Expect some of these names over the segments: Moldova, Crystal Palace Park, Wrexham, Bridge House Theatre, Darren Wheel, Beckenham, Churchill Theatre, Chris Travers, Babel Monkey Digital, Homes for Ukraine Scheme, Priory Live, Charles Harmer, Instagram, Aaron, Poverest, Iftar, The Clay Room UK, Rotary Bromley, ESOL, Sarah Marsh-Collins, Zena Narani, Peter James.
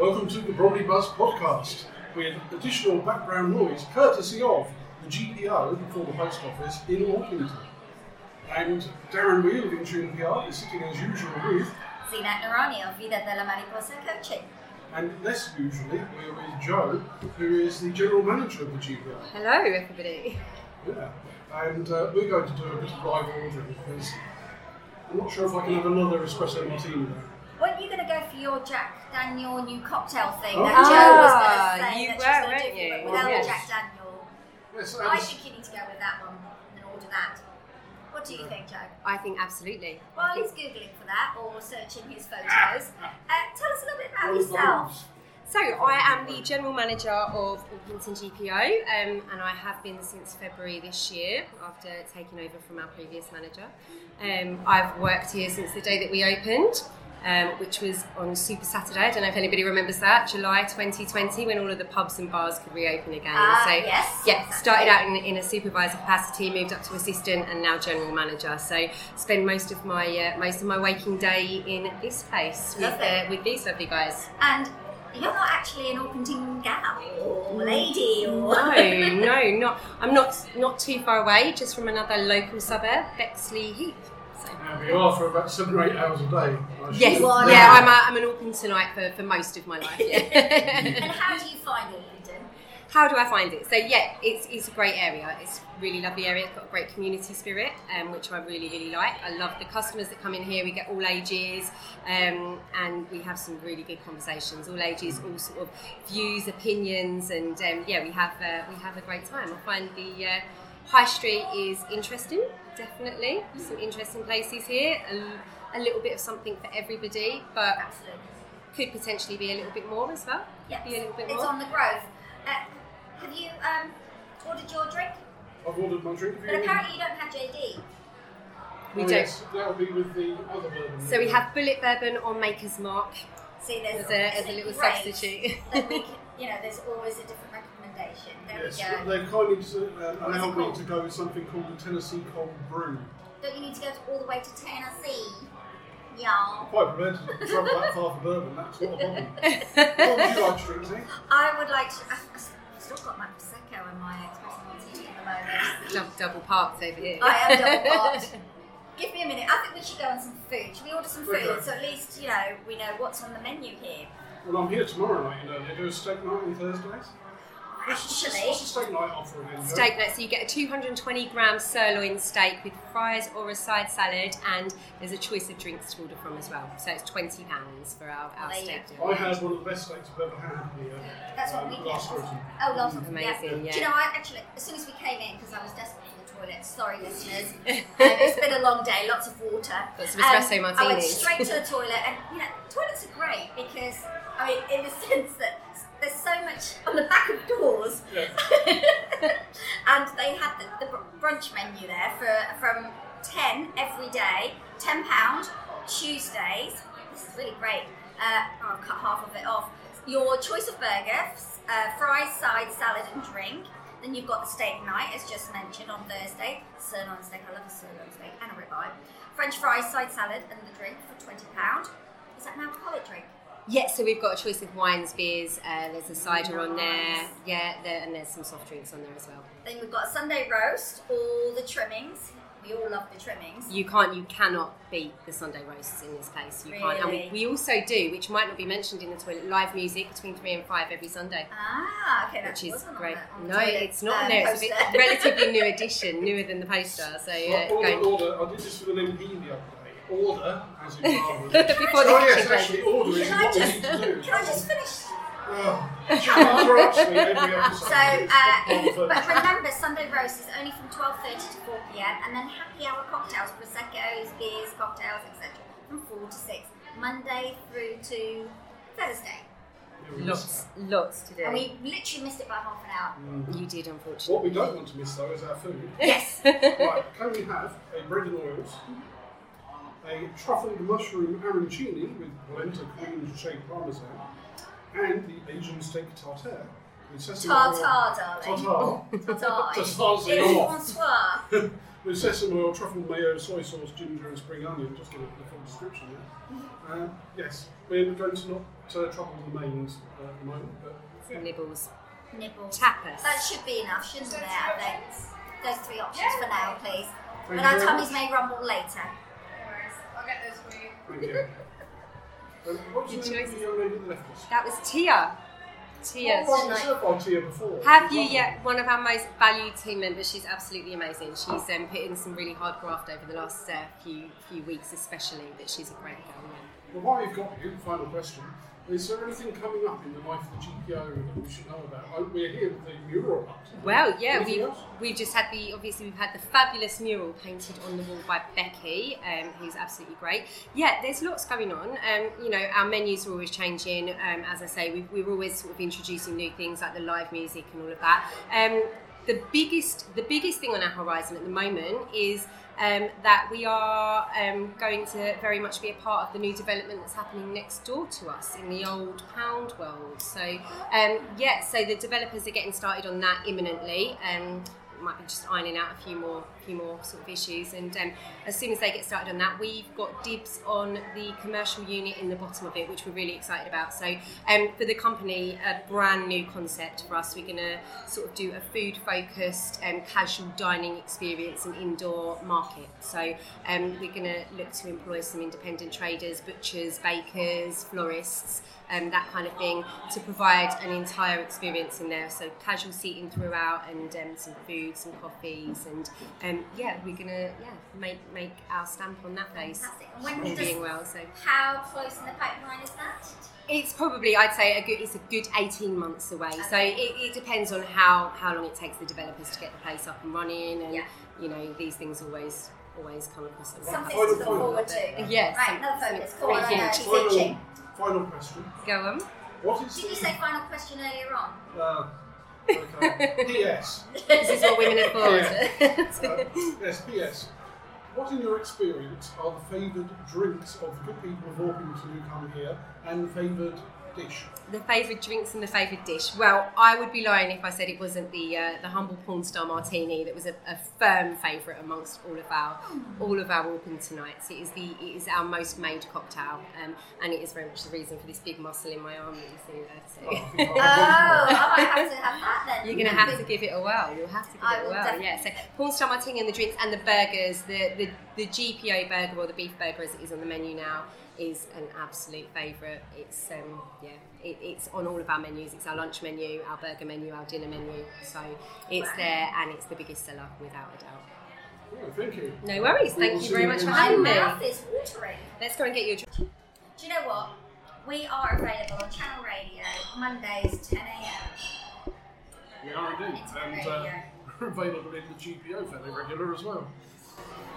Welcome to the Bromley Buzz podcast, with additional background noise courtesy of the GPO, the former post office, in Orpington. And Darren Wheel of June PR is sitting as usual with Zena Narani of Vida de la Mariposa coaching. And less usually, we're with Joe, who is the General Manager of the GPO. Hello everybody. Yeah, and we're going to do a bit of live ordering because I'm not sure if I can have another espresso martini there. Weren't you going to go for your Jack Daniel new cocktail thing that Joe was going to say that she was going to do, but without the Jack Daniel? Yes, I think you need to go with that one and order that. What do you think, Joe? I think absolutely. While he's Googling for that or searching his photos, tell us a little bit about yourself. So, I am the General Manager of Orpington GPO, and I have been since February this year, after taking over from our previous manager. I've worked here since the day that we opened, which was on Super Saturday. I don't know if anybody remembers that, July 2020, when all of the pubs and bars could reopen again. Started out in a supervisor capacity, moved up to assistant, and now general manager. So spend most of my waking day in this place with these lovely guys. And you're not actually an Orpington gal or lady, or I'm not too far away, just from another local suburb, Bexley Heath. And we are for about 7 or 8 hours a day. Yes, I'm an Orpingtonite for most of my life. Yeah. And how do you find Orpington? How do I find it? So yeah, it's a great area. It's a really lovely area. It's got a great community spirit, which I really, really like. I love the customers that come in here. We get all ages, and we have some really good conversations. All ages, all sort of views, opinions, and we have a great time. I find the High Street is interesting, definitely. Some interesting places here, a little bit of something for everybody, but could potentially be a little bit more as well. Yes, it's on the growth. Have you ordered your drink? I've ordered my drink. But apparently you don't have JD. We don't. Yes, that'll be with the other bourbon. So we have Bullet Bourbon on Maker's Mark. See, there's a little substitute. There's always a different recommendation. There we go. They've kindly allowed me to go with something called the Tennessee Cold Brew. Don't you need to go all the way to Tennessee? Yeah. I'm quite prepared to travel that far for bourbon. That's not a problem. What would you like to drink, Zee? I would like to... I've still got my Prosecco and my espresso martini at the moment. Double parked over here. I am double parked. Give me a minute. I think we should go on some food. Should we order some food? So at least, we know what's on the menu here. Well, I'm here tomorrow night, They do a steak night on Thursdays. What's a steak night offer? Steak night, so you get a 220-gram sirloin steak with fries or a side salad, and there's a choice of drinks to order from as well. So it's £20 for our steak dinner. I had one of the best steaks I've ever had here. That's what we did. Last week. Amazing, yeah. Do you know, as soon as we came in, because I was desperate for the toilet, sorry listeners, it's been a long day, lots of water. Lots of espresso martinis. I went straight to the toilet, and toilets are great because, in the sense that there's so much on the back of doors, and they had the brunch menu there from 10 every day, £10 Tuesdays. This is really great. I'll cut half of it off. Your choice of burgers, fries, side salad, and drink. Then you've got the steak night, as just mentioned, on Thursday. Sirloin steak. I love a sirloin steak and a ribeye. French fries, side salad, and the drink for £20. Is that an alcoholic drink? Yeah, so we've got a choice of wines, beers, there's a cider on there, and there's some soft drinks on there as well. Then we've got a Sunday roast, all the trimmings. We all love the trimmings. You cannot beat the Sunday roasts in this place. You can't. And we also do, which might not be mentioned in the toilet, live music between 3 and 5 every Sunday. Which is great. It's not on there. It's a relatively new edition, newer than the poster. So I did this with an MP the other day. Order as you are. Order is what we need to do. Can I just finish? But remember, Sunday roast is only from 12:30 to 4 p.m, and then happy hour cocktails, Prosecco's, beers, cocktails, etc., from 4 to 6, Monday through to Thursday. Lots to do. And we literally missed it by half an hour. Mm. You did, unfortunately. What we don't want to miss though is our food. Yes. Right? Can we have a bread and oils? A truffled mushroom arancini with polenta, cream and shaved parmesan, and the Asian steak tartare. Tartare, darling. Tartare. Tartare. Tartare. Tartare. With sesame oil, truffle mayo, soy sauce, ginger and spring onion, just give it the full description there. Yeah? Yes, we're going to not trouble the mains at the moment. But yeah. Nibbles. Tapas. That should be enough, shouldn't it? Those three options for now, please. But our tummies may rumble later. No worries, I'll get those for you. Thank you. What was the name of the young lady that left us? That was Tia. Tia. Have you yet? One of our most valued team members. She's absolutely amazing. She's put in some really hard graft over the last few weeks, especially. But she's a great girl. Well, while you've got you, final question: is there anything coming up in the life of the GPO that we should know about? We're here with the mural. Well, yeah, we've just had we've had the fabulous mural painted on the wall by Becky, who's absolutely great. Yeah, there's lots going on. You know, our menus are always changing. As I say, we're always sort of introducing new things like the live music and all of that. The biggest thing on our horizon at the moment is that we are going to very much be a part of the new development that's happening next door to us in the old Pound World. So, so the developers are getting started on that imminently. Might be just ironing out a few more sort of issues, and as soon as they get started on that, we've got dibs on the commercial unit in the bottom of it, which we're really excited about. So for the company, a brand new concept for us. We're going to sort of do a food focused casual dining experience and indoor market. So we're going to look to employ some independent traders, butchers, bakers, florists, that kind of thing, to provide an entire experience in there. So casual seating throughout, and some food, some coffees, and we're gonna make our stamp on that place. Fantastic. And when does doing well, so how close in the pipeline is that? It's probably, I'd say, it's a good 18 months away. Okay. So it depends on how long it takes the developers to get the place up and running, and you know, these things always come across the way. Something to look forward to. Yes. Right, another focus. Final question. Go on. Did you say final question earlier on? Okay. P.S. This is what women are for. Yes, P.S. What, in your experience, are the favoured drinks of the good people of Orpington who come here, and favoured dish? The favourite drinks and the favourite dish. Well, I would be lying if I said it wasn't the humble porn star martini that was a firm favourite amongst all of our Orpingtonites. It is our most made cocktail, and it is very much the reason for this big muscle in my arm that you see there too. Oh, I might have to have that then. You're going to have to give it a whirl. You'll have to give it a whirl. Yeah. So porn star martini and the drinks, and the burgers. The GPO burger, or the beef burger as it is on the menu now, is an absolute favourite. It's it's on all of our menus. It's our lunch menu, our burger menu, our dinner menu. So it's there, and it's the biggest seller without a doubt. Yeah, thank you. No worries. Thank you very much for having me. My mouth is watering. Let's go and get your drink. Do you know what? We are available on Channel Radio Mondays 10 a.m. We are indeed, and we're available in the GPO fairly regular as well.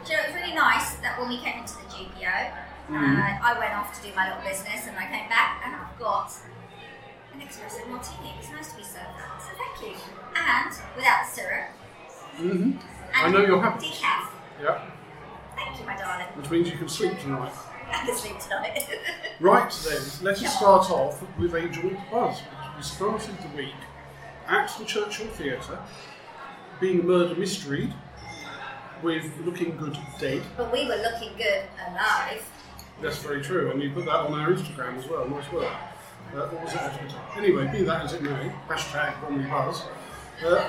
Do you know, it's really nice that when we came into the GPO. I went off to do my little business, and I came back and I've got an espresso martini. It's nice to be served that, so thank you. And without syrup. Mm-hmm. I know you're happy. Decaf. Yeah. Thank you, my darling. Which means you can sleep tonight. I can sleep tonight. Right then, let us start off with a joint buzz, which we started the week at the Churchill Theatre, being murder mystery with Looking Good Dead. But we were looking good alive. That's very true, and you put that on our Instagram as well. Nice work. What was that? Anyway, be that as it may, hashtag Bromley Buzz.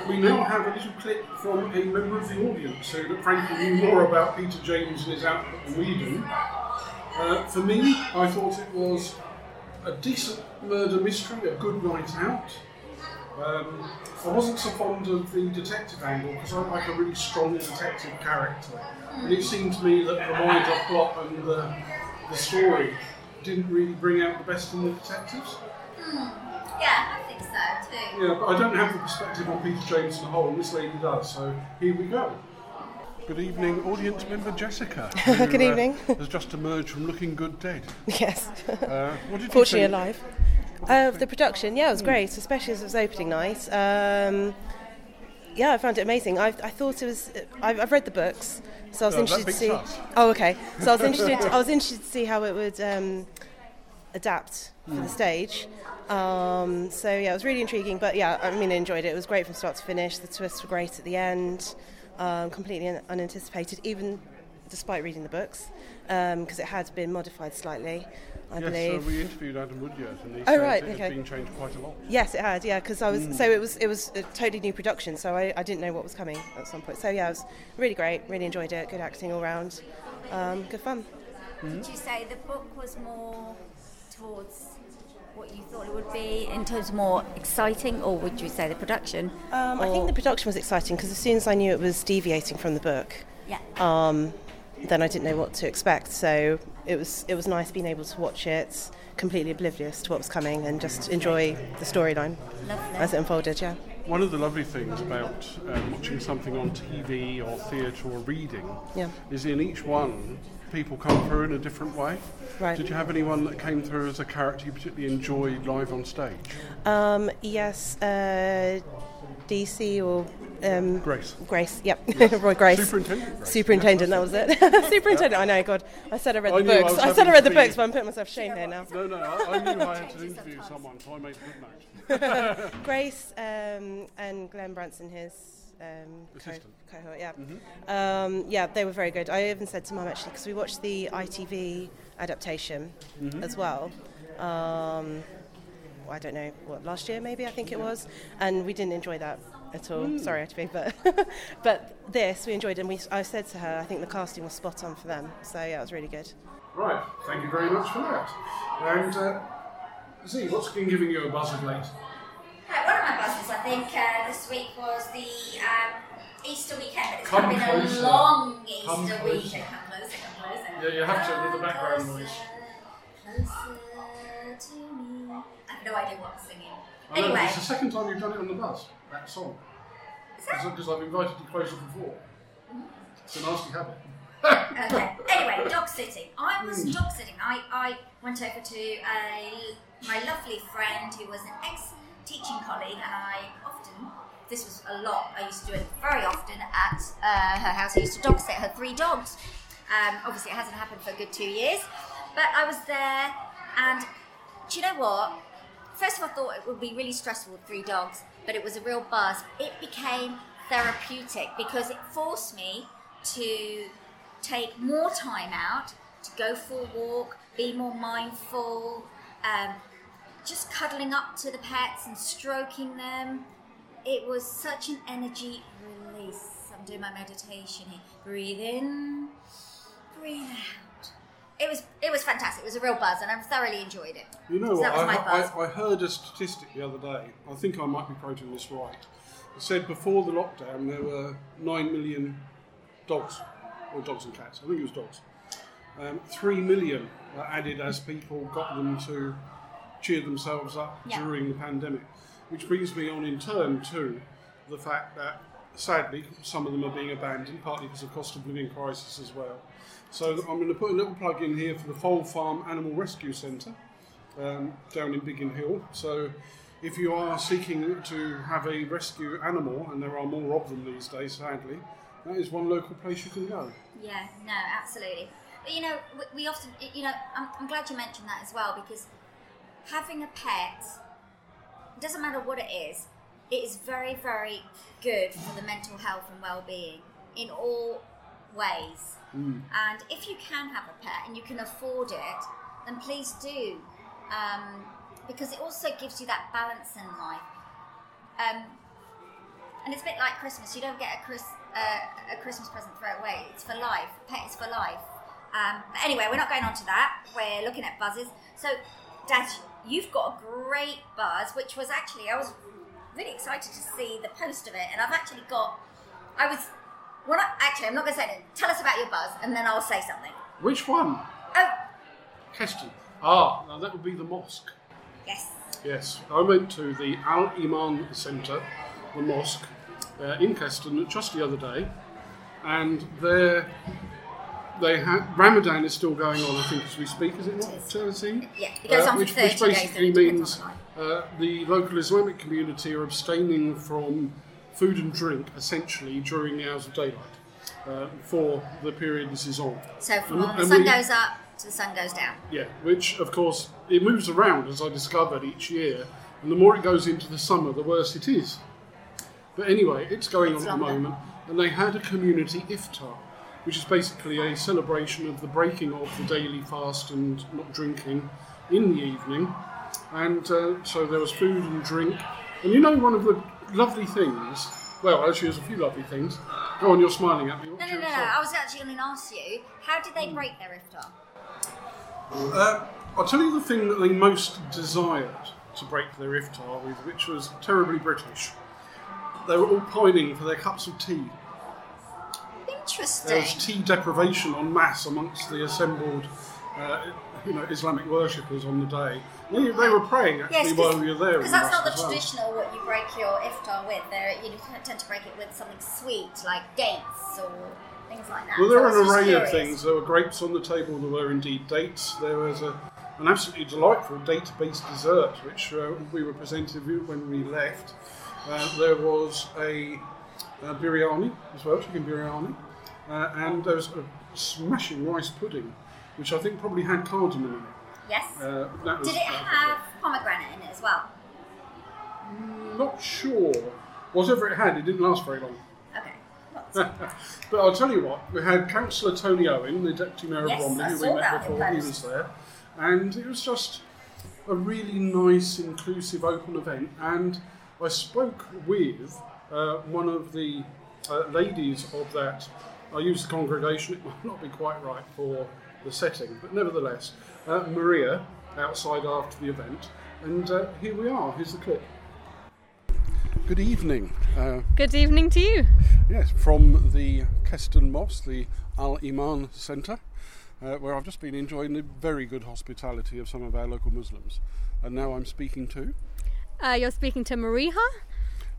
We now have a little clip from a member of the audience who, that frankly, knew more about Peter James and his output than we do. For me, I thought it was a decent murder mystery, a good night out. I wasn't so fond of the detective angle because I like a really strong detective character, and it seemed to me that the wider plot and the story didn't really bring out the best in the detectives. Yeah, I think so too. Yeah, but I don't have the perspective on Peter James as a whole, and this lady does, so here we go. Good evening, audience member Jessica. Who, good evening. Has just emerged from Looking Good Dead. Yes. What did you think? Fortunately alive. Of the production, it was great, especially as it was opening night. I found it amazing. I've read the books, so I was interested to see. Oh, okay. So I was interested. I was interested to see how it would adapt for the stage. It was really intriguing. But I enjoyed it. It was great from start to finish. The twists were great at the end. completely unanticipated, even despite reading the books, because it had been modified slightly, I believe. Yes, so we interviewed Adam Woodyatt, and he said it had been changed quite a lot. Yes, it had, yeah, because I was... So it was a totally new production, so I didn't know what was coming at some point. So, yeah, it was really great, really enjoyed it, good acting all round, good fun. Mm-hmm. Did you say the book was more towards what you thought it would be in terms of more exciting, or would you say the production? I think the production was exciting, because as soon as I knew it was deviating from the book... Yeah. Then I didn't know what to expect, so it was nice being able to watch it completely oblivious to what was coming and just enjoy the storyline as it unfolded, yeah. One of the lovely things about watching something on TV or theatre or reading is in each one, people come through in a different way. Right. Did you have anyone that came through as a character you particularly enjoyed live on stage? Yes, DC or... Grace, yep. Yeah. Roy Grace. Superintendent, that was it. Superintendent, I know, God. I said I read the books, but I'm putting myself to shame here now. No, I knew I had to interview someone, so I made a good note. Grace and Glenn Branson, his cohort, yeah. Mm-hmm. Yeah, they were very good. I even said to Mum, actually, because we watched the ITV adaptation as well. I don't know, last year maybe, I think it was. And we didn't enjoy that at all. Sorry, ITV, but this we enjoyed, and I said to her, I think the casting was spot on for them. So, yeah, it was really good. Right, thank you very much for that. And, see, what's been giving you a buzz of late? One of my buzzes, I think, this week was the Easter weekend. It's been a long Easter weekend. Come closer. Yeah, you have to with the background noise. Closer to me. I have no idea what I'm singing. Anyway. It's the second time you've done it on the bus, that song. Is that? Because I've invited you closer before. Mm-hmm. It's a nasty habit. Okay. Anyway, dog sitting. I was dog sitting. I went over to my lovely friend who was an ex-teaching colleague, and this was a lot, I used to do it very often at her house. I used to dog sit her 3 dogs. Obviously, it hasn't happened for a good 2 years. But I was there, and... Do you know what? First of all, I thought it would be really stressful with 3 dogs, but it was a real buzz. It became therapeutic because it forced me to take more time out, to go for a walk, be more mindful, just cuddling up to the pets and stroking them. It was such an energy release. I'm doing my meditation here. Breathe in, breathe out. It was fantastic. It was a real buzz, and I thoroughly enjoyed it. You know what? I heard a statistic the other day. I think I might be quoting this right. It said before the lockdown there were 9 million dogs, or dogs and cats. I think it was dogs. 3 million were added as people got them to cheer themselves up during the pandemic, which brings me on in turn to the fact that sadly some of them are being abandoned, partly because of cost of living crisis as well. So I'm going to put a little plug in here for the Foal Farm Animal Rescue Centre down in Biggin Hill. So if you are seeking to have a rescue animal, and there are more of them these days, sadly, that is one local place you can go. Yeah, no, absolutely. But, you know, we often, you know, I'm glad you mentioned that as well, because having a pet, it doesn't matter what it is very, very good for the mental health and well-being in all ways. And if you can have a pet and you can afford it, then please do, because it also gives you that balance in life, and it's a bit like Christmas. You don't get a Christmas present throw away. It's for life. Pet is for life. But anyway, we're not going on to that. We're looking at buzzes. So Dad, you've got a great buzz, which was actually, I was really excited to see the post of it, and I've actually got, I'm not going to say it. Tell us about your buzz, and then I'll say something. Which one? Oh. Keston. Ah, now that would be the mosque. Yes. Yes. I went to the Al-Emaan Centre, the mosque, in Keston just the other day, and there they had... Ramadan is still going on, I think, as we speak, is it not, Tennessee? Yeah, it goes on for 30 days. Which basically means the local Islamic community are abstaining from food and drink, essentially, during the hours of daylight for the period this is on. So from the sun goes up to the sun goes down. Yeah, which, of course, it moves around, as I discovered, each year. And the more it goes into the summer, the worse it is. But anyway, it's going on at the moment. and they had a community iftar, which is basically a celebration of the breaking of the daily fast and not drinking in the evening. And so there was food and drink. And you know, one of the lovely things, well, actually there's a few lovely things. Go on, you're smiling at me. What no. I was actually going to ask you, how did they break their iftar? I'll tell you the thing that they most desired to break their iftar with, which was terribly British. They were all pining for their cups of tea. Interesting. There was tea deprivation en masse amongst the assembled Islamic worshippers on the day. They were praying, actually, while we were there. Because that's not the traditional what you break your iftar with. You tend to break it with something sweet, like dates or things like that. Well, there were an array of things. There were grapes on the table. There were indeed dates. There was an absolutely delightful date-based dessert, which we were presented with when we left. There was a biryani as well, chicken biryani. And there was a smashing rice pudding, which I think probably had cardamom in it. Yes. Did it have pomegranate in it as well? Not sure. Whatever it had, it didn't last very long. Okay. But I'll tell you what, we had Councillor Tony Owen, the Deputy Mayor of Bromley, who we met before, he was there. And it was just a really nice, inclusive, open event. And I spoke with one of the ladies of that. I used the congregation, it might not be quite right for the setting, but nevertheless, Maria, outside after the event, and here we are. Here's the clip. Good evening. Good evening to you. Yes, from the Keston Mosque, the Al-Emaan Centre, where I've just been enjoying the very good hospitality of some of our local Muslims. And now I'm speaking to... you're speaking to Maria.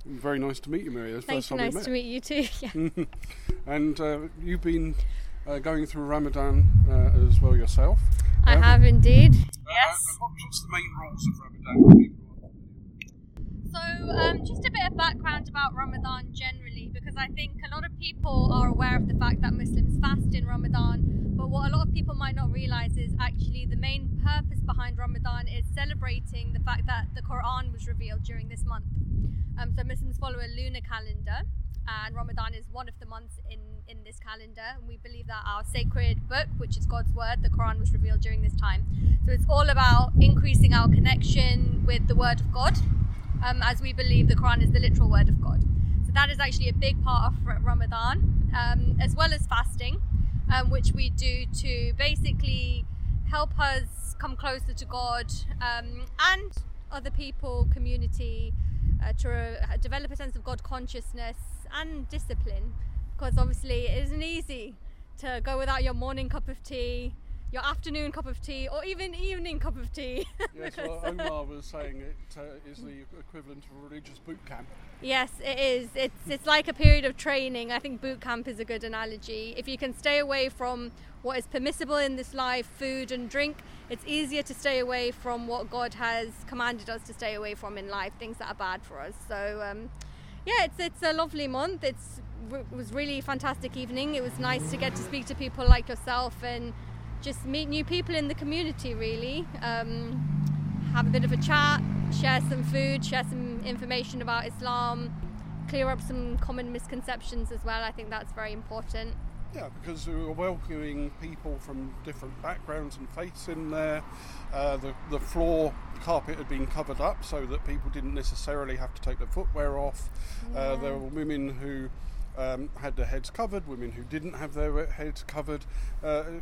Very nice to meet you, Maria. Thank you, nice to meet you too. Yeah. And you've been... going through Ramadan as well yourself. I have indeed. Yes. What's the main rules of Ramadan? So just a bit of background about Ramadan generally, because I think a lot of people are aware of the fact that Muslims fast in Ramadan, but what a lot of people might not realise is actually the main purpose behind Ramadan is celebrating the fact that the Quran was revealed during this month. So Muslims follow a lunar calendar, and Ramadan is one of the months in this calendar, and we believe that our sacred book, which is God's word, the Quran, was revealed during this time. So it's all about increasing our connection with the word of God, as we believe the Quran is the literal word of God. So that is actually a big part of Ramadan, as well as fasting, which we do to basically help us come closer to God, and other people, community, to develop a sense of God consciousness and discipline, because obviously it isn't easy to go without your morning cup of tea, your afternoon cup of tea, or even evening cup of tea. Yes, well, Omar was saying it is the equivalent of a religious boot camp. Yes, it is. It's like a period of training. I think boot camp is a good analogy. If you can stay away from what is permissible in this life, food and drink, it's easier to stay away from what God has commanded us to stay away from in life, things that are bad for us. So, it's a lovely month. It was really fantastic evening. It was nice to get to speak to people like yourself and just meet new people in the community, really. Have a bit of a chat, share some food, share some information about Islam, clear up some common misconceptions as well. I think that's very important. Yeah, because we were welcoming people from different backgrounds and faiths in there. The floor carpet had been covered up so that people didn't necessarily have to take their footwear off. Yeah. There were women who had their heads covered, women who didn't have their heads covered.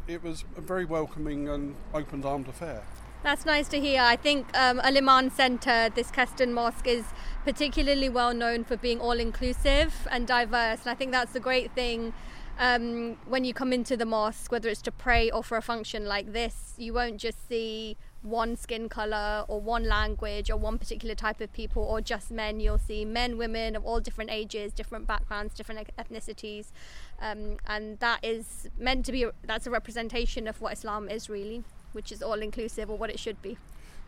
It was a very welcoming and open-armed affair. That's nice to hear. I think Al-Emaan Centre, this Keston Mosque, is particularly well known for being all-inclusive and diverse, and I think that's the great thing. When you come into the mosque, whether it's to pray or for a function like this, you won't just see one skin colour or one language or one particular type of people or just men. You'll see men, women of all different ages, different backgrounds, different ethnicities, and that is meant to be, that's a representation of what Islam is really, which is all inclusive, or what it should be.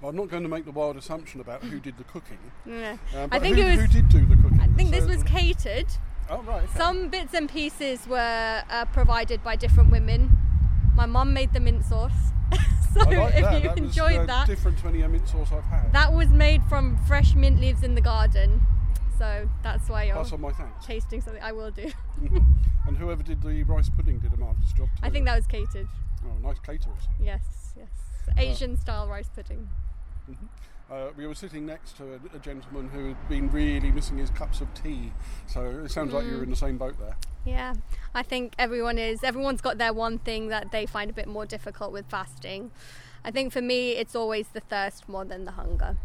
Well, I'm not going to make the wild assumption about who did the cooking. Yeah. But I think who did do the cooking? I think this was catered. Oh, right, okay. Some bits and pieces were provided by different women. My mum made the mint sauce. So I like that. If you enjoyed that, different to any mint sauce I've had. That was made from fresh mint leaves in the garden. So that's why you're tasting something. I will do. And whoever did the rice pudding did a marvellous job too. I think that was catered. Oh, nice caterers. Yes, yes. Asian-style rice pudding. Mm-hmm. We were sitting next to a gentleman who had been really missing his cups of tea, so it sounds like you were in the same boat there. Yeah, I think everyone's got their one thing that they find a bit more difficult with fasting. I think for me it's always the thirst more than the hunger,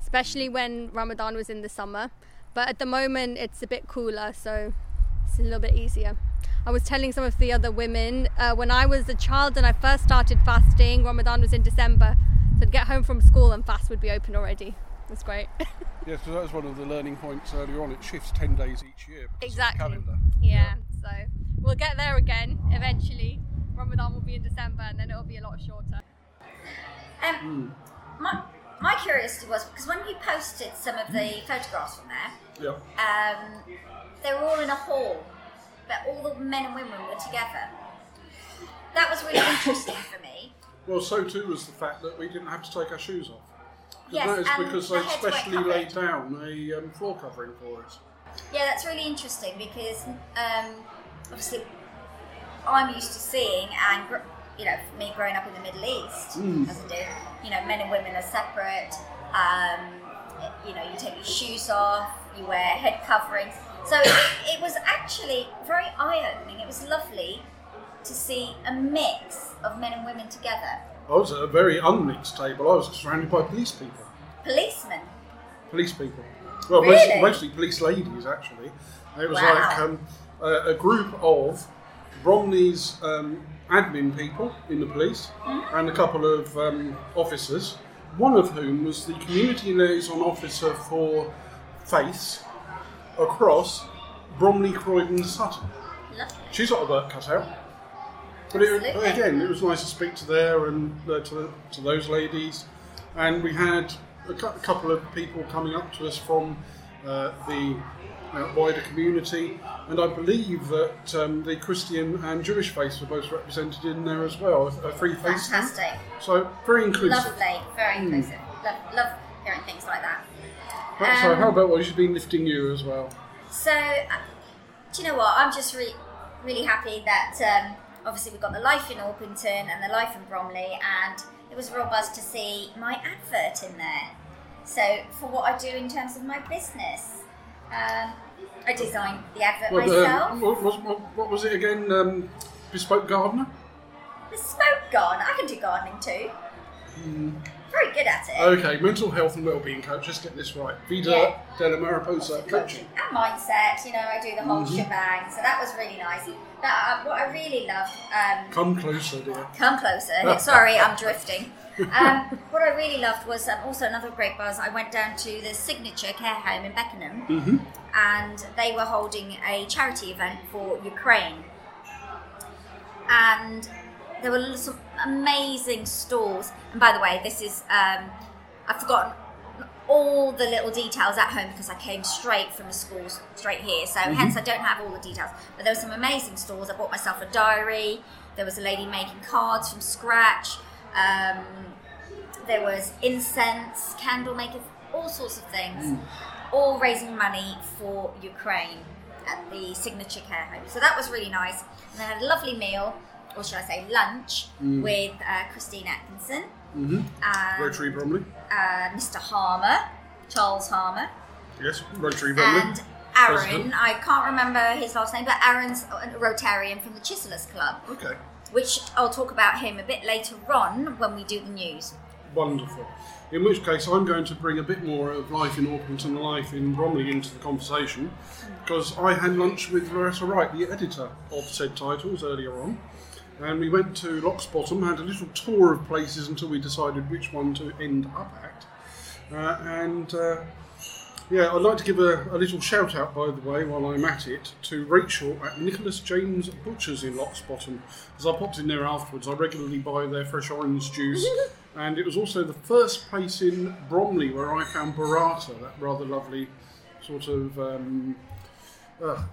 especially when Ramadan was in the summer, but at the moment it's a bit cooler, so it's a little bit easier. I was telling some of the other women, when I was a child and I first started fasting, Ramadan was in December. I'd get home from school and fast would be open already. That's great. Yes, because that was one of the learning points earlier on. It shifts 10 days each year. Exactly. Of the calendar. Yeah, so we'll get there again eventually. Ramadan will be in December and then it'll be a lot shorter. My curiosity was, because when you posted some of the photographs from there, they were all in a hall, but all the men and women were together. That was really interesting for me. Well, so too was the fact that we didn't have to take our shoes off. Yes, that is because they specially laid down a floor covering for us. Yeah, that's really interesting because obviously I'm used to seeing, and you know, for me growing up in the Middle East, as I did, you know, men and women are separate. You know, you take your shoes off, you wear head coverings. So it was actually very eye-opening. It was lovely to see a mix of men and women together. I was at a very unmixed table. I was surrounded by police people. Policemen? Police people. Well, really? mostly police ladies, actually. It was like a group of Bromley's admin people in the police and a couple of officers, one of whom was the community liaison officer for FACE across Bromley, Croydon, Sutton. Lovely. She's got a work cut out. But it was nice to speak to there and to those ladies, and we had a couple of people coming up to us from the wider community, and I believe that the Christian and Jewish faiths were both represented in there as well, a free faith. Fantastic. So very inclusive. Lovely, very inclusive. Love hearing things like that. So how about what she's been lifting you as well? So, do you know what? I'm just really happy that... Obviously, we've got the Life in Orpington and the Life in Bromley, and it was a real buzz to see my advert in there. So, for what I do in terms of my business, I designed the advert myself. What was it again? Bespoke gardener? Bespoke gardener. I can do gardening too. Very good at it. Okay, mental health and wellbeing coach. Let's get this right. Vida de la Mariposa coaching. And mindset, you know, I do the whole shebang. So that was really nice. But what I really loved... come closer, dear. Come closer. Sorry, I'm drifting. What I really loved was also another great buzz. I went down to the Signature care home in Beckenham and they were holding a charity event for Ukraine. And... there were some amazing stalls. And by the way, this is, I've forgotten all the little details at home because I came straight from the schools, straight here. So hence I don't have all the details. But there were some amazing stalls. I bought myself a diary. There was a lady making cards from scratch. There was incense, candle makers, all sorts of things. All raising money for Ukraine at the Signature care home. So that was really nice. And then I had a lovely meal. Or should I say lunch, with Christine Atkinson, Rotary Bromley, Mr. Harmer, Charles Harmer. Yes, Rotary Bromley. And Aaron, President. I can't remember his last name, but Aaron's a Rotarian from the Chiselers Club. Okay. Which I'll talk about him a bit later on when we do the news. Wonderful. In which case, I'm going to bring a bit more of Life in Orpington and Life in Bromley into the conversation, because I had lunch with Loretta Wright, the editor of said titles, earlier on. And we went to Locksbottom, had a little tour of places until we decided which one to end up at. I'd like to give a little shout out, by the way, while I'm at it, to Rachel at Nicholas James Butcher's in Locksbottom. Because I popped in there afterwards, I regularly buy their fresh orange juice. And it was also the first place in Bromley where I found burrata, that rather lovely sort of,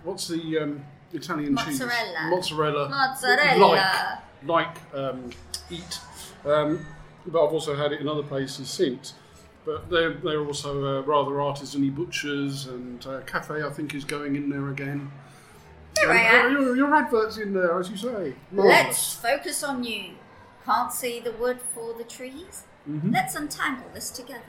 what's the... Italian mozzarella. Cheese. Mozzarella. Like eat. But I've also had it in other places since. But they're also rather artisany butchers, and cafe, I think, is going in there again. There I am. Your advert's in there, as you say. Marvellous. Let's focus on you. Can't see the wood for the trees? Mm-hmm. Let's untangle this together.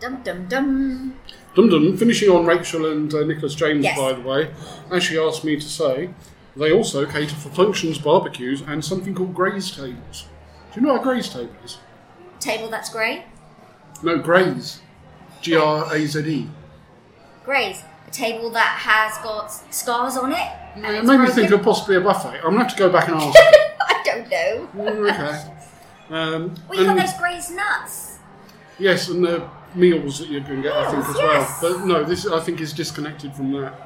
Dum dum dum. Dum dum. Finishing on Rachel and Nicholas James, yes, by the way, as she asked me to say, they also cater for functions, barbecues, and something called Grays tables. Do you know what a Grays table is? Table that's grey? No, Grays. Graze. Grays. A table that has got scars on it. Yeah, it made me think of possibly a buffet. I'm going to have to go back and ask. I don't know. Okay. Well, you've got those Grays nuts. Yes, and the meals that you can get, I think, as yes, well. But no, this, I think, is disconnected from that.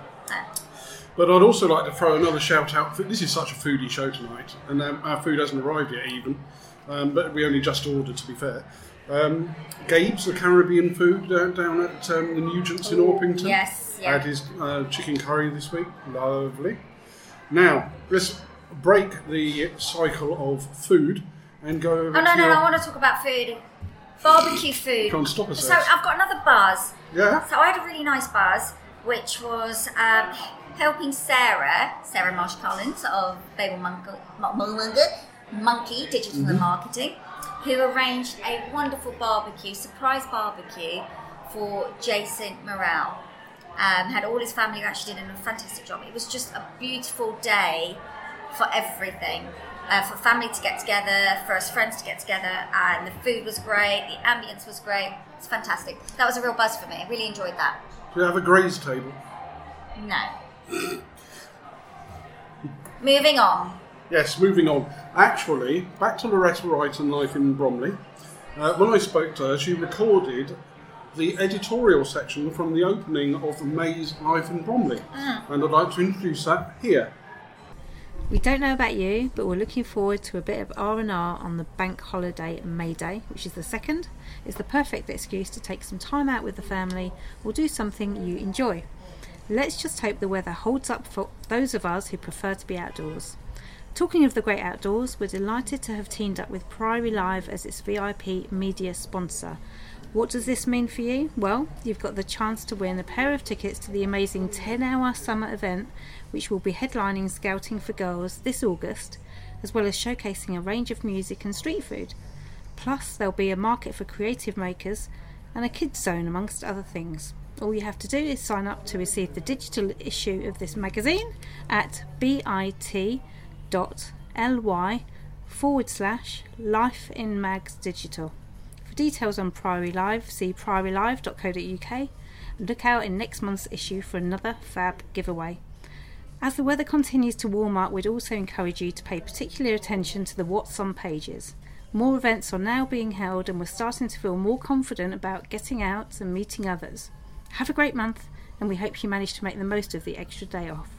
But I'd also like to throw another shout out. This is such a foodie show tonight, and our food hasn't arrived yet even. But we only just ordered, to be fair. Gabe's, the Caribbean food down at the Nugents in Orpington. Yes, yeah. Had his chicken curry this week. Lovely. Now, let's break the cycle of food and go over to... I want to talk about food. Barbecue food. Can't stop us. So I've got another buzz. Yeah? So I had a really nice buzz, which was helping Sarah Marsh-Collins of Babel Monkey Digital and Marketing, who arranged a wonderful barbecue, surprise barbecue, for Jason Morrell. Had all his family, who actually did a fantastic job. It was just a beautiful day for everything, for family to get together, for us friends to get together, and the food was great, the ambience was great. It's fantastic. That was a real buzz for me. I really enjoyed that. Do you have a Grays table? No. Moving on. Yes, moving on. Actually, back to Loretta Wright and Life in Bromley. When I spoke to her, she recorded the editorial section from the opening of May's Life in Bromley. And I'd like to introduce that here. We don't know about you, but we're looking forward to a bit of R&R on the bank holiday and May Day, which is the 2nd. It's the perfect excuse to take some time out with the family or do something you enjoy. Let's just hope the weather holds up for those of us who prefer to be outdoors. Talking of the great outdoors, we're delighted to have teamed up with Priory Live as its VIP media sponsor. What does this mean for you? Well, you've got the chance to win a pair of tickets to the amazing 10-hour summer event, which will be headlining Scouting for Girls this August, as well as showcasing a range of music and street food. Plus, there'll be a market for creative makers and a kids zone, amongst other things. All you have to do is sign up to receive the digital issue of this magazine at bit.ly/lifeinmagsdigital. For details on Priory Live, see priorylive.co.uk, and look out in next month's issue for another fab giveaway. As the weather continues to warm up, we'd also encourage you to pay particular attention to the What's On pages. More events are now being held, and we're starting to feel more confident about getting out and meeting others. Have a great month, and we hope you manage to make the most of the extra day off.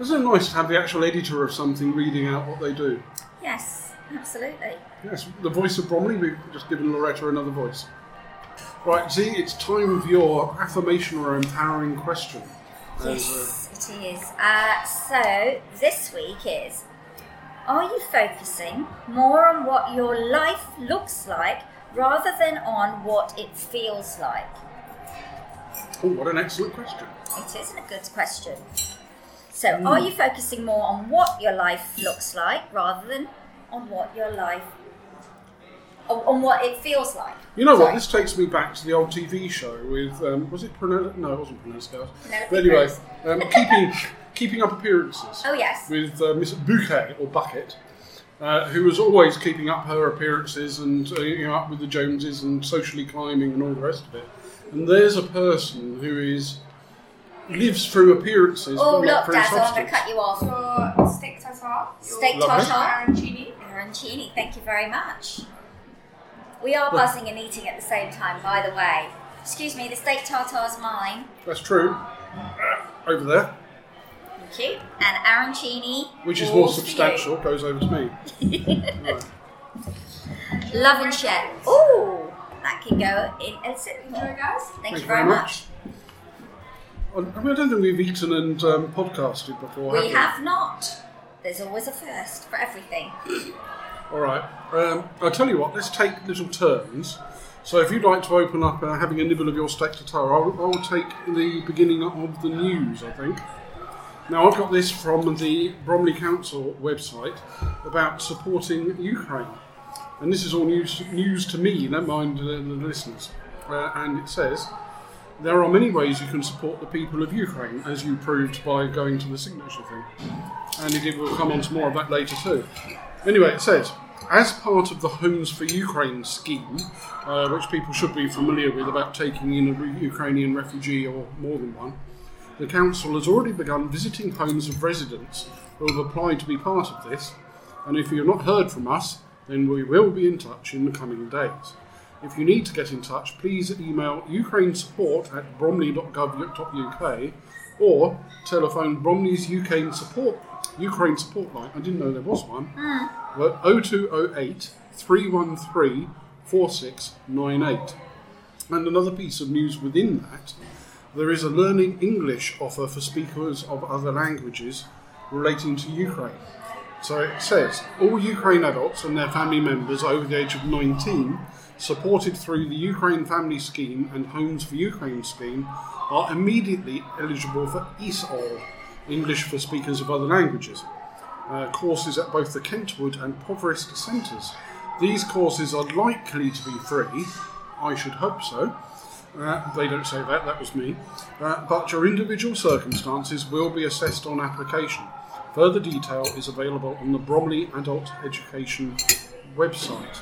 Isn't it nice to have the actual editor of something reading out what they do? Yes, absolutely. Yes, the voice of Bromley. We've just given Loretta another voice. Right, Z, it's time for your affirmation or empowering question. Yes, it is. So, this week is, are you focusing more on what your life looks like rather than on what it feels like? Oh, what an excellent question. It is a good question. So, are you focusing more on what your life looks like rather than on what your life, on what it feels like? You know what? This takes me back to the old TV show with was it Penelope? No, it wasn't Penelope. But anyway, keeping up appearances. Oh yes. With Miss Bouquet or Bucket, who was always keeping up her appearances and up with the Joneses and socially climbing and all the rest of it. And there's a person who is. Lives through appearances. Oh, look, Daz, I'm going to cut you off. Your steak tartare. Steak tartare. Arancini. Arancini, thank you very much. We are buzzing and eating at the same time, by the way. Excuse me, the steak tartare's mine. That's true. Over there. Thank you. And arancini. Which is more substantial, goes over to me. Right. Love and share. Ooh, that can go in. Enjoy, guys. Thank you very much. I don't think we've eaten and podcasted before. We have not. There's always a first for everything. All right. I'll tell you what, let's take little turns. So if you'd like to open up having a nibble of your stack guitar, I'll take the beginning of the news, I think. Now, I've got this from the Bromley Council website about supporting Ukraine. And this is all news to me, don't mind the listeners. And it says, there are many ways you can support the people of Ukraine, as you proved by going to the Signature thing. And indeed, we'll come on to more of that later too. Anyway, it says, as part of the Homes for Ukraine scheme, which people should be familiar with about taking in a Ukrainian refugee or more than one, the council has already begun visiting homes of residents who have applied to be part of this, and if you've not heard from us, then we will be in touch in the coming days. If you need to get in touch, please email ukrainesupport@bromley.gov.uk or telephone Bromley's Ukraine Support Line. I didn't know there was one. 0208 313 4698. And another piece of news within that, there is a Learning English offer for speakers of other languages relating to Ukraine. So it says, all Ukraine adults and their family members over the age of 19 supported through the Ukraine Family Scheme and Homes for Ukraine Scheme are immediately eligible for ESOL, English for Speakers of Other Languages, courses at both the Kentwood and Poverest centres. These courses are likely to be free, I should hope so. They don't say that, that was me. But your individual circumstances will be assessed on application. Further detail is available on the Bromley Adult Education website.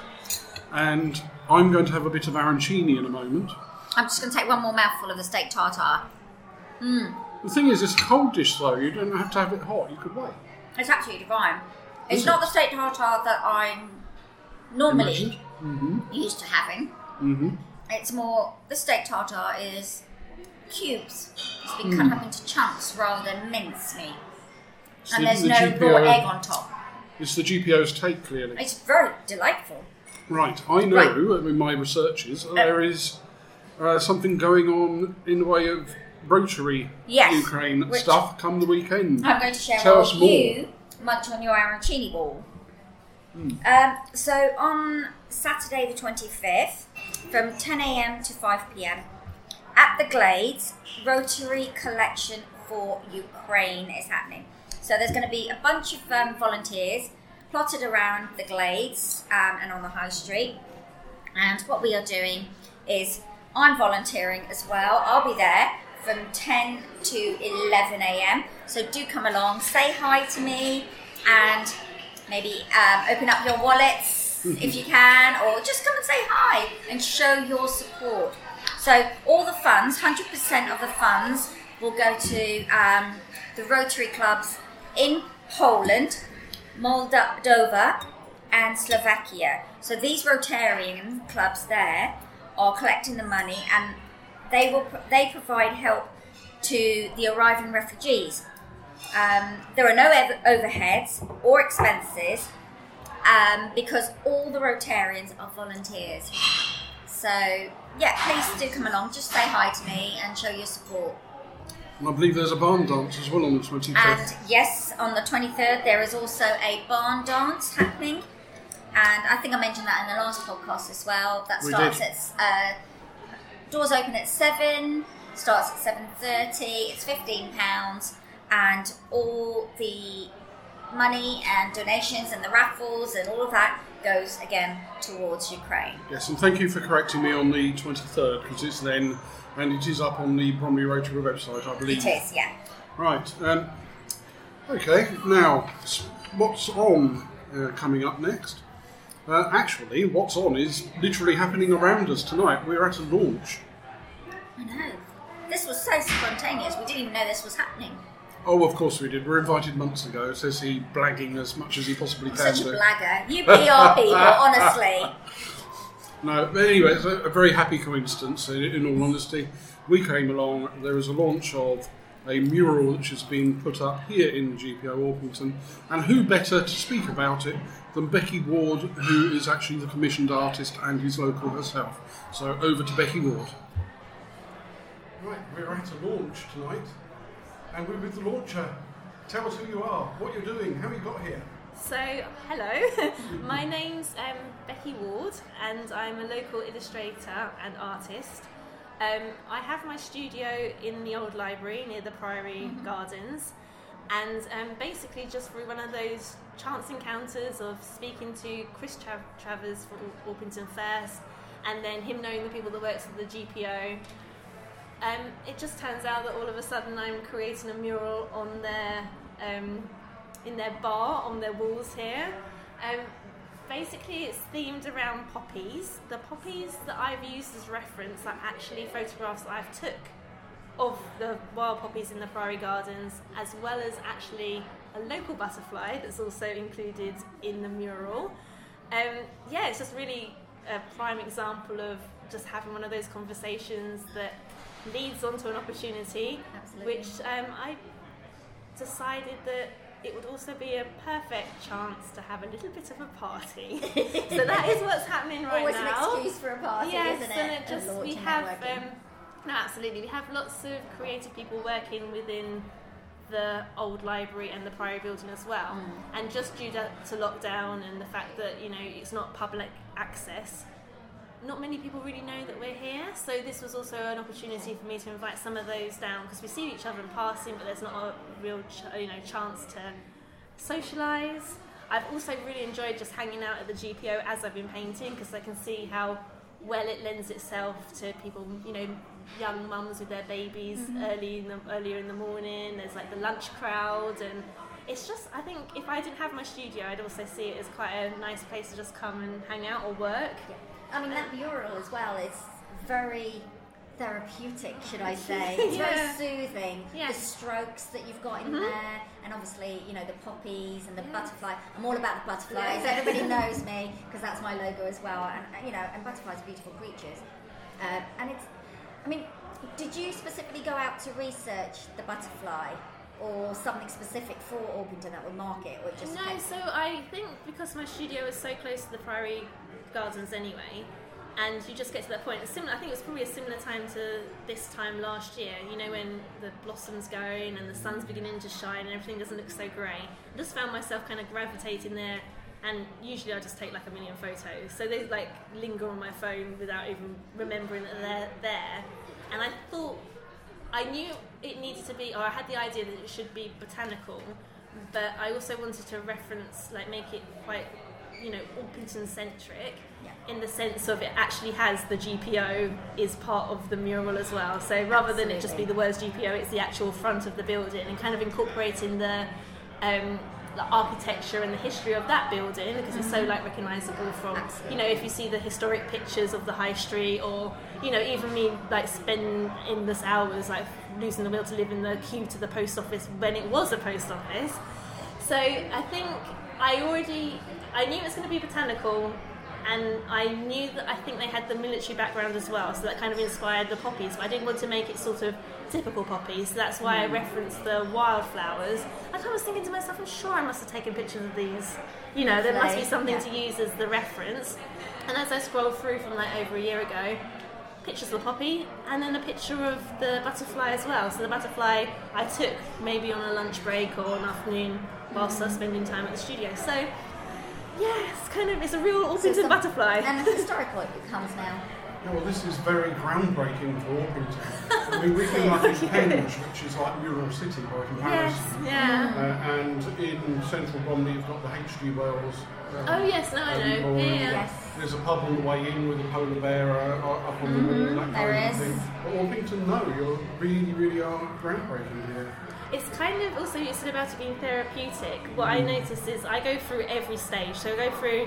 And I'm going to have a bit of arancini in a moment. I'm just going to take one more mouthful of the steak tartare. The thing is, it's a cold dish, though. You don't have to have it hot. You could wait. It's absolutely divine. It's not the steak tartare that I'm normally used to having. It's more, the steak tartare is cubes. It's been cut up into chunks rather than mince meat. And there's no raw egg on top. It's the GPO's take, clearly. It's very delightful. Right, I know, in my researches, there is something going on in the way of Rotary Ukraine stuff come the weekend. I'm going to share with you much on your arancini ball. So on Saturday the 25th, from 10am to 5pm, at the Glades, Rotary Collection for Ukraine is happening. So there's going to be a bunch of volunteers plotted around the Glades and on the High Street. And what we are doing is, I'm volunteering as well. I'll be there from 10 to 11 a.m. So do come along, say hi to me, and maybe open up your wallets if you can, or just come and say hi and show your support. So all the funds, 100% of the funds, will go to the Rotary clubs in Poland, Moldova and Slovakia. So these Rotarian clubs there are collecting the money, and they provide help to the arriving refugees. There are no overheads or expenses because all the Rotarians are volunteers. So yeah, please do come along. Just say hi to me and show your support. And I believe there's a barn dance as well on the 23rd. And yes, on the 23rd there is also a barn dance happening. And I think I mentioned that in the last podcast as well. That starts at doors open at 7, starts at 7:30. It's £15, and all the money and donations and the raffles and all of that goes again towards Ukraine. Yes, and thank you for correcting me on the 23rd, because it's then. And it is up on the Bromley Rotary website, I believe. It is, yeah. Right. Okay, now, what's on coming up next? Actually, what's on is literally happening around us tonight. We're at a launch. I know. This was so spontaneous. We didn't even know this was happening. Oh, of course we did. We were invited months ago, says he, blagging as much as he possibly can. Such a blagger. You PR people, honestly. No, but anyway, it's a very happy coincidence, in all honesty. We came along, there was a launch of a mural which has been put up here in GPO Orpington, and who better to speak about it than Becky Ward, who is actually the commissioned artist and is local herself. So over to Becky Ward. Right, we're at a launch tonight, and we're with the launcher. Tell us who you are, what you're doing, how you got here. So, hello, my name's Becky Ward and I'm a local illustrator and artist. I have my studio in the old library near the Priory Gardens, and basically just through one of those chance encounters of speaking to Chris Travers from Orpington First, and then him knowing the people that works for the GPO, it just turns out that all of a sudden I'm creating a mural on their in their bar on their walls here. Basically it's themed around poppies. The poppies that I've used as reference are actually photographs that I've took of the wild poppies in the Priory Gardens, as well as actually a local butterfly that's also included in the mural. Yeah, it's just really a prime example of just having one of those conversations that leads onto an opportunity. Absolutely. Which I decided that it would also be a perfect chance to have a little bit of a party. So that is what's happening right Always now. Always an excuse for a party, yes, isn't it? Yes, and it just, we have, no, absolutely, we have lots of creative people working within the old library and the Priory building as well. Mm. And just due to lockdown and the fact that, you know, it's not public access, not many people really know that we're here. So this was also an opportunity for me to invite some of those down, because we see each other in passing, but there's not a real chance to socialise. I've also really enjoyed just hanging out at the GPO as I've been painting, because I can see how well it lends itself to people, you know, young mums with their babies earlier in the morning. There's like the lunch crowd, and it's just, I think if I didn't have my studio, I'd also see it as quite a nice place to just come and hang out or work. Yeah. I mean, that mural as well is very therapeutic, should I say. It's very soothing. Yeah. The strokes that you've got in there, and obviously, you know, the poppies and the butterfly. I'm all about the butterflies. Yeah. Everybody knows me because that's my logo as well. And, you know, and butterflies are beautiful creatures. And it's, I mean, did you specifically go out to research the butterfly, or something specific for Orpington that would market, or just? No, so I think because my studio is so close to the Priory Gardens anyway, and you just get to that point. It's similar, I think it was probably a similar time to this time last year, you know, when the blossoms going and the sun's beginning to shine and everything doesn't look so grey. I just found myself kind of gravitating there, and usually I just take like a million photos, so they like linger on my phone without even remembering that they're there. And I thought, I knew it needed to be, or I had the idea that it should be botanical, but I also wanted to reference, like, make it quite, you know, Orpington centric, in the sense of it actually has the GPO is part of the mural as well. So rather than it just be the words GPO, it's the actual front of the building, and kind of incorporating the architecture and the history of that building, because it's so like recognisable from you know, if you see the historic pictures of the High Street, or you know, even me like spending endless hours like losing the will to live in the queue to the post office when it was a post office. So I think I knew it was going to be botanical, and I knew that I think they had the military background as well, so that kind of inspired the poppies, but I didn't want to make it sort of typical poppies, so that's why I referenced the wildflowers. And I was thinking to myself, I'm sure I must have taken pictures of these, you know, there must be something to use as the reference. And as I scrolled through from like over a year ago, pictures of the poppy, and then a picture of the butterfly as well. So the butterfly I took maybe on a lunch break or an afternoon whilst I was spending time at the studio. So yeah, it's kind of, it's a real Orpington butterfly. And it's historical it becomes now. Yeah, well, this is very groundbreaking for Orpington. I mean, we've been like in Penge, which is like Mural City by comparison. Yes, and in central Bromley, you've got the H.G. Wells. I know. Yes. There's a pub on the way in with a polar bear up on the wall. That kind of thing. But Orpington, no, you really, really are groundbreaking here. It's kind of also, you said about it being therapeutic. What I noticed is I go through every stage. So I go through,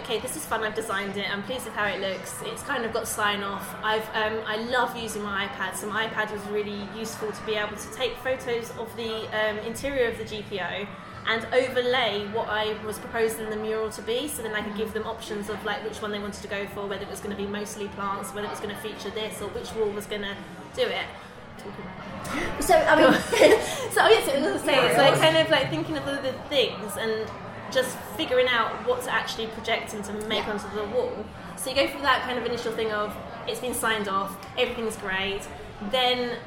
okay, this is fun, I've designed it, I'm pleased with how it looks, it's kind of got sign off. I love using my iPad, so my iPad was really useful to be able to take photos of the interior of the GPO and overlay what I was proposing the mural to be, so then I could give them options of like which one they wanted to go for, whether it was going to be mostly plants, whether it was going to feature this, or which wall was going to do it. So I mean, so like kind of like thinking of all the things and just figuring out what to actually project and to make onto the wall. So you go through that kind of initial thing of it's been signed off, everything's great. Then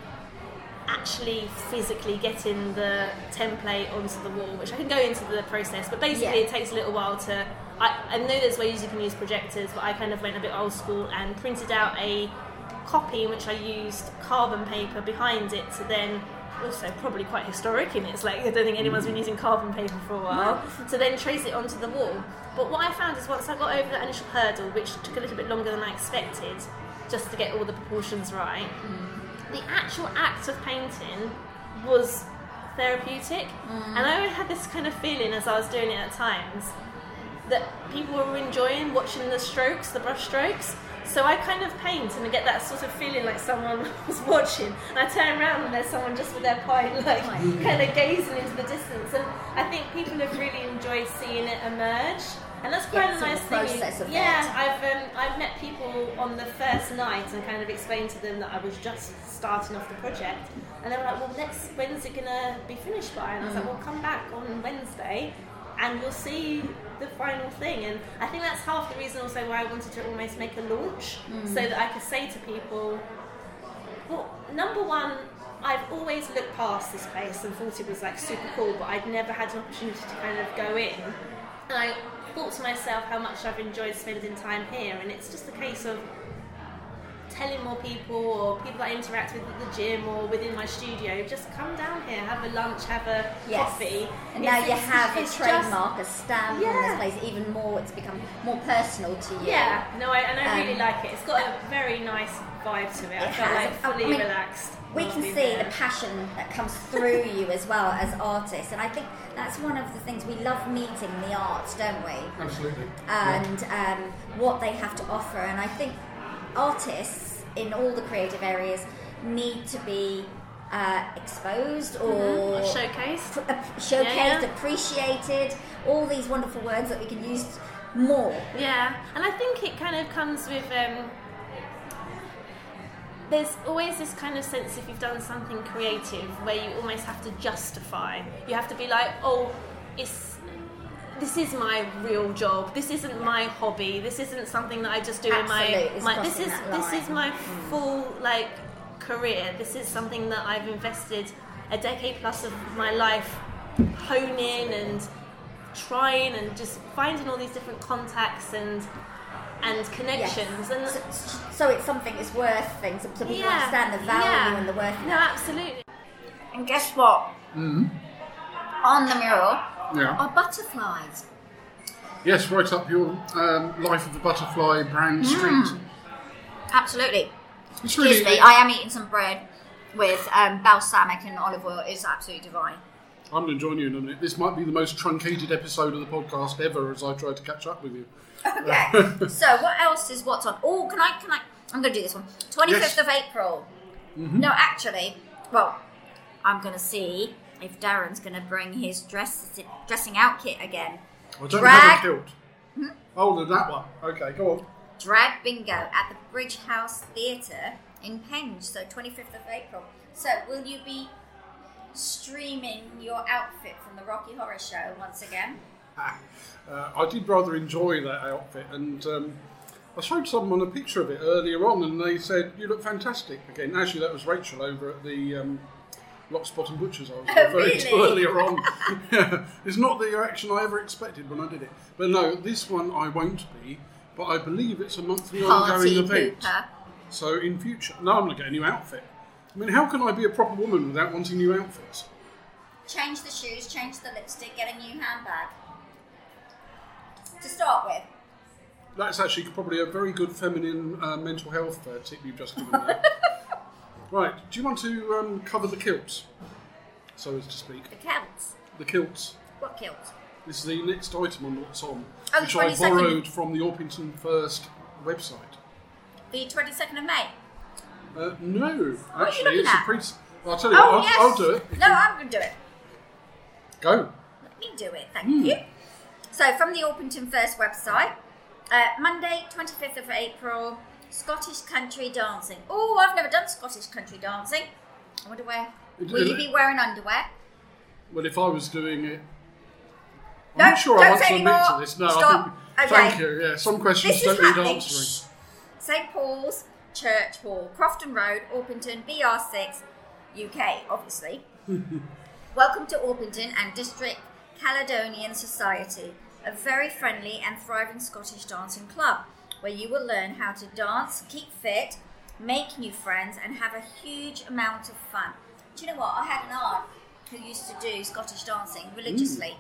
actually physically getting the template onto the wall, which I can go into the process, but basically it takes a little while to... I know there's ways you can use projectors, but I kind of went a bit old school and printed out a copy in which I used carbon paper behind it to then... Also, probably quite historic in it's like I don't think anyone's been using carbon paper for a while, to then trace it onto the wall. But what I found is once I got over that initial hurdle, which took a little bit longer than I expected, just to get all the proportions right, the actual act of painting was therapeutic. And I always had this kind of feeling as I was doing it at times that people were enjoying watching the strokes, the brush strokes. So I kind of paint and I get that sort of feeling like someone was watching. And I turn around and there's someone just with their pie, like, kind of gazing into the distance. And I think people have really enjoyed seeing it emerge. And that's quite a nice thing. I've met people on the first night and kind of explained to them that I was just starting off the project. And they were like, well, when's it going to be finished by? And I was like, well, come back on Wednesday and we'll see the final thing. And I think that's half the reason also why I wanted to almost make a launch, so that I could say to people, well, number one, I've always looked past this place and thought it was like super cool, but I'd never had an opportunity to kind of go in. And I thought to myself how much I've enjoyed spending time here, and it's just a case of telling more people, or people that I interact with at the gym or within my studio, just come down here, have a lunch, have a coffee. And now you have a trademark, a stamp on this place, even more, it's become more personal to you. Yeah, no, I really like it. It's got a very nice vibe to it. I felt like fully relaxed. We can see the passion that comes through you as well as artists, and I think that's one of the things we love, meeting the arts, don't we? Absolutely. And what they have to offer, and I think artists in all the creative areas need to be exposed or showcased, appreciated, all these wonderful words that we can use more. Yeah, and I think it kind of comes with, there's always this kind of sense if you've done something creative where you almost have to justify. You have to be like, oh, this is my real job. This isn't my hobby. This isn't something that I just do in my this is my full career. This is something that I've invested a decade plus of my life honing and trying and just finding all these different contacts and connections. Yes. And so it's something that's worth things. So people understand the value and the worth. No, absolutely. And guess what? On the mural. Are butterflies. Yes, right up your Life of the Butterfly Brand Street. Absolutely. Excuse me, I am eating some bread with balsamic and olive oil. It's absolutely divine. I'm going to join you in a minute. This might be the most truncated episode of the podcast ever as I try to catch up with you. Okay. So what else is what's on? Oh, can I? I'm going to do this one. 25th of April. Mm-hmm. No, actually, well, I'm going to see if Darren's going to bring his dressing out kit again. I don't have a kilt. Oh, that one. Okay, go on. Drag bingo at the Bridge House Theatre in Penge, so 25th of April. So will you be streaming your outfit from the Rocky Horror Show once again? I did rather enjoy that outfit, and I showed someone a picture of it earlier on, and they said, you look fantastic again. Actually, that was Rachel over at the... Locksbottom Butchers, I was referring to earlier on. It's not the action I ever expected when I did it. But no, this one I won't be, but I believe it's a monthly ongoing event. So in future, I'm going to get a new outfit. I mean, how can I be a proper woman without wanting new outfits? Change the shoes, change the lipstick, get a new handbag. To start with. That's actually probably a very good feminine mental health tip you've just given me. Right, do you want to cover the kilts, so as to speak? The kilts? The kilts. What kilts? This is the next item on What's On, which I borrowed from the Orpington First website. The 22nd of May? No, what actually, are you looking at? I'll tell you what, I'll do it. No, I'm going to do it. Go. Let me do it, thank you. So, from the Orpington First website, Monday, 25th of April... Scottish country dancing. Oh, I've never done Scottish country dancing. I wonder where... Will you be wearing underwear? Well, if I was doing it... I'm not sure I want to admit to this. No, stop. I think... Okay. Thank you, yeah. Some questions don't need answering. St Paul's Church Hall, Crofton Road, Orpington, BR6. UK, obviously. Welcome to Orpington and District Caledonian Society, a very friendly and thriving Scottish dancing club where you will learn how to dance, keep fit, make new friends and have a huge amount of fun. Do you know what? I had an aunt who used to do Scottish dancing religiously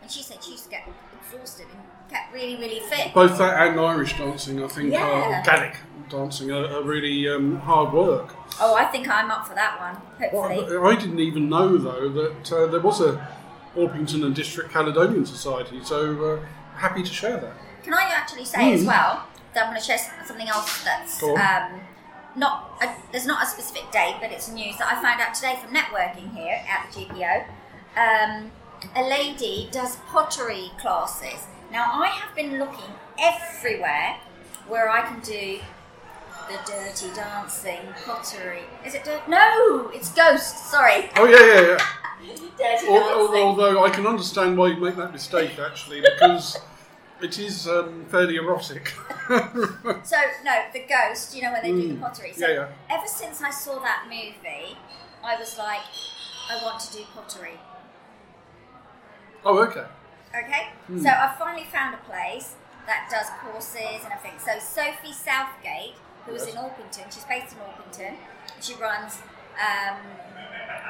and she said she used to get exhausted and kept really, really fit. Both that and Irish dancing, I think, or Gaelic dancing are really hard work. Oh, I think I'm up for that one, hopefully. Well, I didn't even know, though, that there was a Orpington and District Caledonian Society, so happy to share that. Can I actually say as well that I'm going to share something else that's there's not a specific date, but it's news that I found out today from networking here at the GPO. A lady does pottery classes. Now, I have been looking everywhere where I can do the dirty dancing, pottery. Is it dirty? No, it's ghost, sorry. Oh, yeah. Dirty dancing. Although I can understand why you make that mistake, actually, because... It is fairly erotic. So, no, the ghost, you know, when they do the pottery. So, ever since I saw that movie, I was like, I want to do pottery. Oh, okay. Okay? So, I finally found a place that does courses and everything. So, Sophie Southgate, who is in Orpington, she's based in Orpington, she runs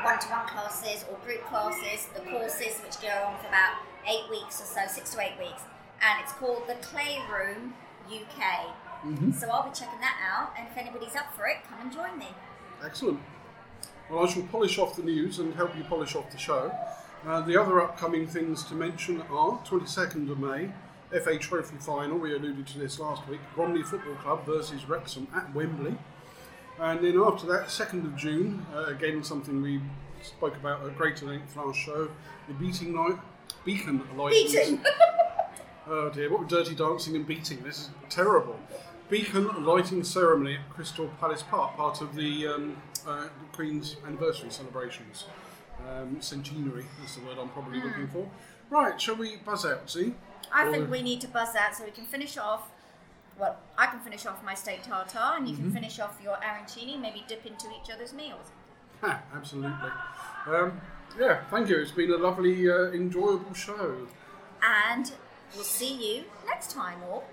one-to-one classes or group classes, the courses which go on for about 8 weeks or so, 6 to 8 weeks. And it's called The Clay Room UK. So I'll be checking that out, and if anybody's up for it, come and join me. Excellent. Well, I shall polish off the news and help you polish off the show. The other upcoming things to mention are 22nd of May, FA Trophy Final, we alluded to this last week, Bromley Football Club versus Wrexham at Wembley. And then after that, 2nd of June, again something we spoke about at greater length last show, the Beacon License. Oh dear, what with dirty dancing and beating, this is terrible. Beacon lighting ceremony at Crystal Palace Park, part of the Queen's anniversary celebrations. Centenary is the word I'm probably looking for. Right, shall we buzz out, see? I think we need to buzz out so we can finish off, well, I can finish off my steak tartare and you can finish off your arancini, maybe dip into each other's meals. Ha, absolutely. Thank you, it's been a lovely, enjoyable show. And... we'll see you next time, all.